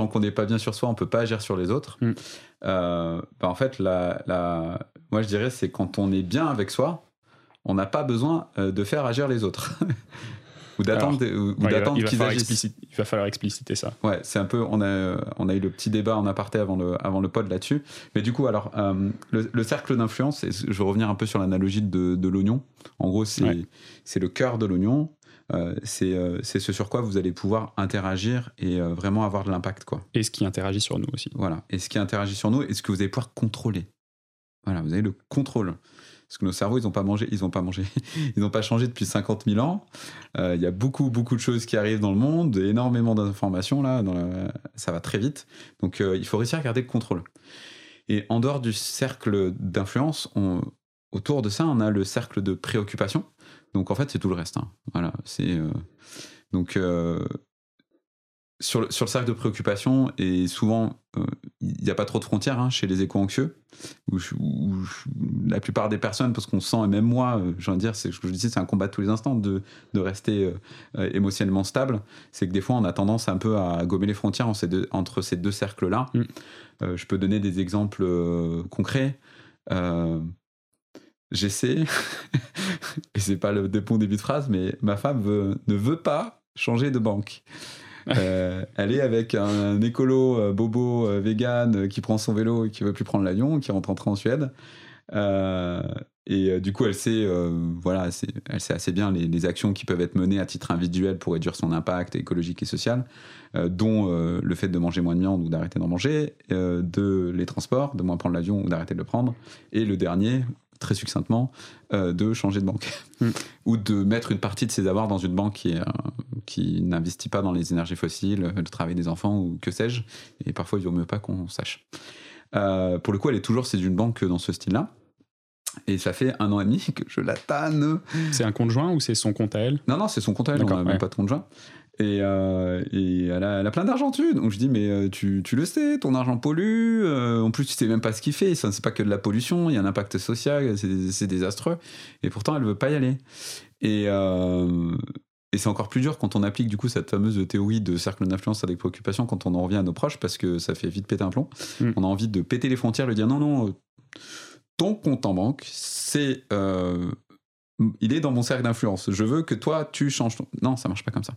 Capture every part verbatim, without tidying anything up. tant qu'on n'est pas bien sur soi, on ne peut pas agir sur les autres. Mm. Euh, bah en fait, la, la... moi, je dirais, c'est quand on est bien avec soi, on n'a pas besoin de faire agir les autres. Ou d'attendre, Alors, ou, ou ouais, d'attendre il va, il va qu'ils agissent. Il va falloir expliciter ça. Ouais, c'est un peu. On a, on a eu le petit débat en aparté avant le, avant le pod là-dessus. Mais du coup, alors, euh, le, le cercle d'influence, et je vais revenir un peu sur l'analogie de, de l'oignon. En gros, c'est, ouais. c'est le cœur de l'oignon. Euh, c'est, euh, c'est ce sur quoi vous allez pouvoir interagir et euh, vraiment avoir de l'impact, quoi. Et ce qui interagit sur nous aussi. Voilà. Et ce qui interagit sur nous et ce que vous allez pouvoir contrôler. Voilà, vous avez le contrôle. Parce que nos cerveaux, ils n'ont pas mangé, ils n'ont pas mangé, ils n'ont pas changé depuis cinquante mille ans. Il euh, y a beaucoup, beaucoup de choses qui arrivent dans le monde, énormément d'informations là, dans la... ça va très vite. Donc, euh, il faut réussir à garder le contrôle. Et en dehors du cercle d'influence, on... autour de ça, on a le cercle de préoccupation. Donc, en fait, c'est tout le reste. Hein. Voilà, c'est euh... donc euh... sur, le, sur le cercle de préoccupation et souvent. Il euh, n'y a pas trop de frontières hein, chez les éco-anxieux où je, où je, la plupart des personnes, parce qu'on sent, et même moi euh, j'ai envie de dire, c'est, je, je dis, c'est un combat de tous les instants de, de rester euh, émotionnellement stable, c'est que des fois on a tendance un peu à gommer les frontières en ces deux, entre ces deux cercles là. Mm. Euh, je peux donner des exemples euh, concrets. euh, j'essaie et c'est pas le bon début de phrase, mais ma femme veut, ne veut pas changer de banque. Euh, elle est avec un, un écolo euh, bobo euh, vegan euh, qui prend son vélo et qui veut plus prendre l'avion, qui rentre en train en Suède. Euh, et euh, du coup, elle sait, euh, voilà, c'est, elle sait assez bien les, les actions qui peuvent être menées à titre individuel pour réduire son impact écologique et social, euh, dont euh, le fait de manger moins de viande ou d'arrêter d'en manger, euh, de les transports, de moins prendre l'avion ou d'arrêter de le prendre, et le dernier, très succinctement, euh, de changer de banque. Mm. Ou de mettre une partie de ses avoirs dans une banque qui, est, euh, qui n'investit pas dans les énergies fossiles, le travail des enfants ou que sais-je. Et parfois, il vaut mieux pas qu'on sache. Euh, pour le coup, elle est toujours, c'est une banque dans ce style-là. Et ça fait un an et demi que je la tanne. C'est un compte joint ou c'est son compte à elle ? Non, non, c'est son compte à elle. D'accord, on n'a ouais. même pas de compte joint. Et, euh, et elle, a, elle a plein d'argent dessus. Donc je dis, mais tu, tu le sais, ton argent pollue. Euh, en plus, tu sais même pas ce qu'il fait. Ça, c'est pas que de la pollution. Il y a un impact social. C'est, c'est désastreux. Et pourtant, elle veut pas y aller. Et, euh, et c'est encore plus dur quand on applique du coup cette fameuse théorie de cercle d'influence avec préoccupation quand on en revient à nos proches, parce que ça fait vite péter un plomb. Mmh. On a envie de péter les frontières, de dire non, non, ton compte en banque, c'est... Euh, il est dans mon cercle d'influence. Je veux que toi, tu changes ton... Non, ça marche pas comme ça.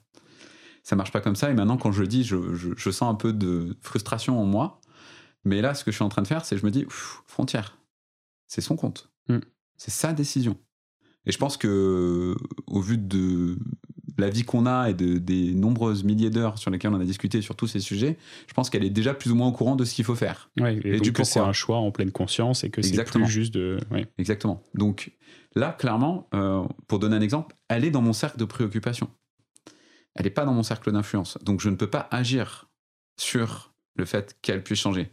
Ça marche pas comme ça. Et maintenant, quand je le dis, je, je, je sens un peu de frustration en moi. Mais là, ce que je suis en train de faire, c'est que je me dis, ouf, frontière, c'est son compte. Mm. C'est sa décision. Et je pense que, au vu de la vie qu'on a et de, des nombreuses milliers d'heures sur lesquelles on a discuté sur tous ces sujets, je pense qu'elle est déjà plus ou moins au courant de ce qu'il faut faire. Ouais, et, et donc du pourquoi. C'est un choix en pleine conscience et que Exactement. C'est plus juste de... Ouais. Exactement. Donc là, clairement, euh, pour donner un exemple, elle est dans mon cercle de préoccupation. Elle n'est pas dans mon cercle d'influence. Donc, je ne peux pas agir sur le fait qu'elle puisse changer.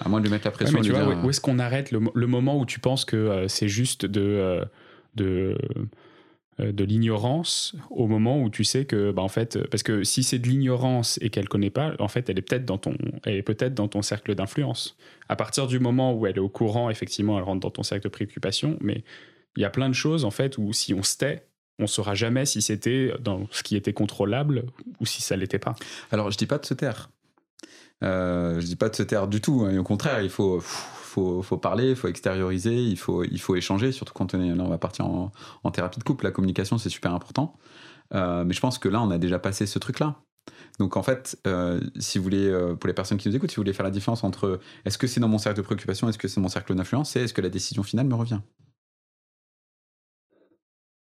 À moins de lui mettre la pression. Ouais, mais tu vois, dire... où est-ce qu'on arrête le, le moment où tu penses que euh, c'est juste de, euh, de, euh, de l'ignorance au moment où tu sais que, bah, en fait... Parce que si c'est de l'ignorance et qu'elle ne connaît pas, en fait, elle est peut-être dans ton, elle est peut-être dans ton cercle d'influence. À partir du moment où elle est au courant, effectivement, elle rentre dans ton cercle de préoccupation. Mais il y a plein de choses, en fait, où si on se tait, on ne saura jamais si c'était dans ce qui était contrôlable ou si ça ne l'était pas. Alors, je ne dis pas de se taire. Euh, je ne dis pas de se taire du tout. Hein. Au contraire, il faut, faut, faut parler, il faut extérioriser, il faut, il faut échanger, surtout quand on, est, là, on va partir en, en thérapie de couple. La communication, c'est super important. Euh, mais je pense que là, on a déjà passé ce truc-là. Donc, en fait, euh, si vous voulez, euh, pour les personnes qui nous écoutent, si vous voulez faire la différence entre est-ce que c'est dans mon cercle de préoccupation, est-ce que c'est mon cercle d'influence, c'est est-ce que la décision finale me revient ?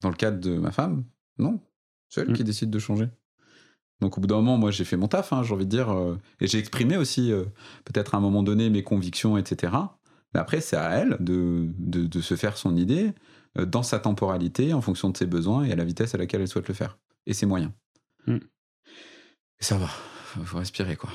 Dans le cadre de ma femme, non. C'est elle mmh. qui décide de changer. Donc au bout d'un moment, moi j'ai fait mon taf, hein, j'ai envie de dire, euh, et j'ai exprimé aussi euh, peut-être à un moment donné mes convictions, et cetera. Mais après, c'est à elle de, de, de se faire son idée euh, dans sa temporalité, en fonction de ses besoins et à la vitesse à laquelle elle souhaite le faire. Et ses moyens. Mmh. Et ça va, il faut respirer quoi.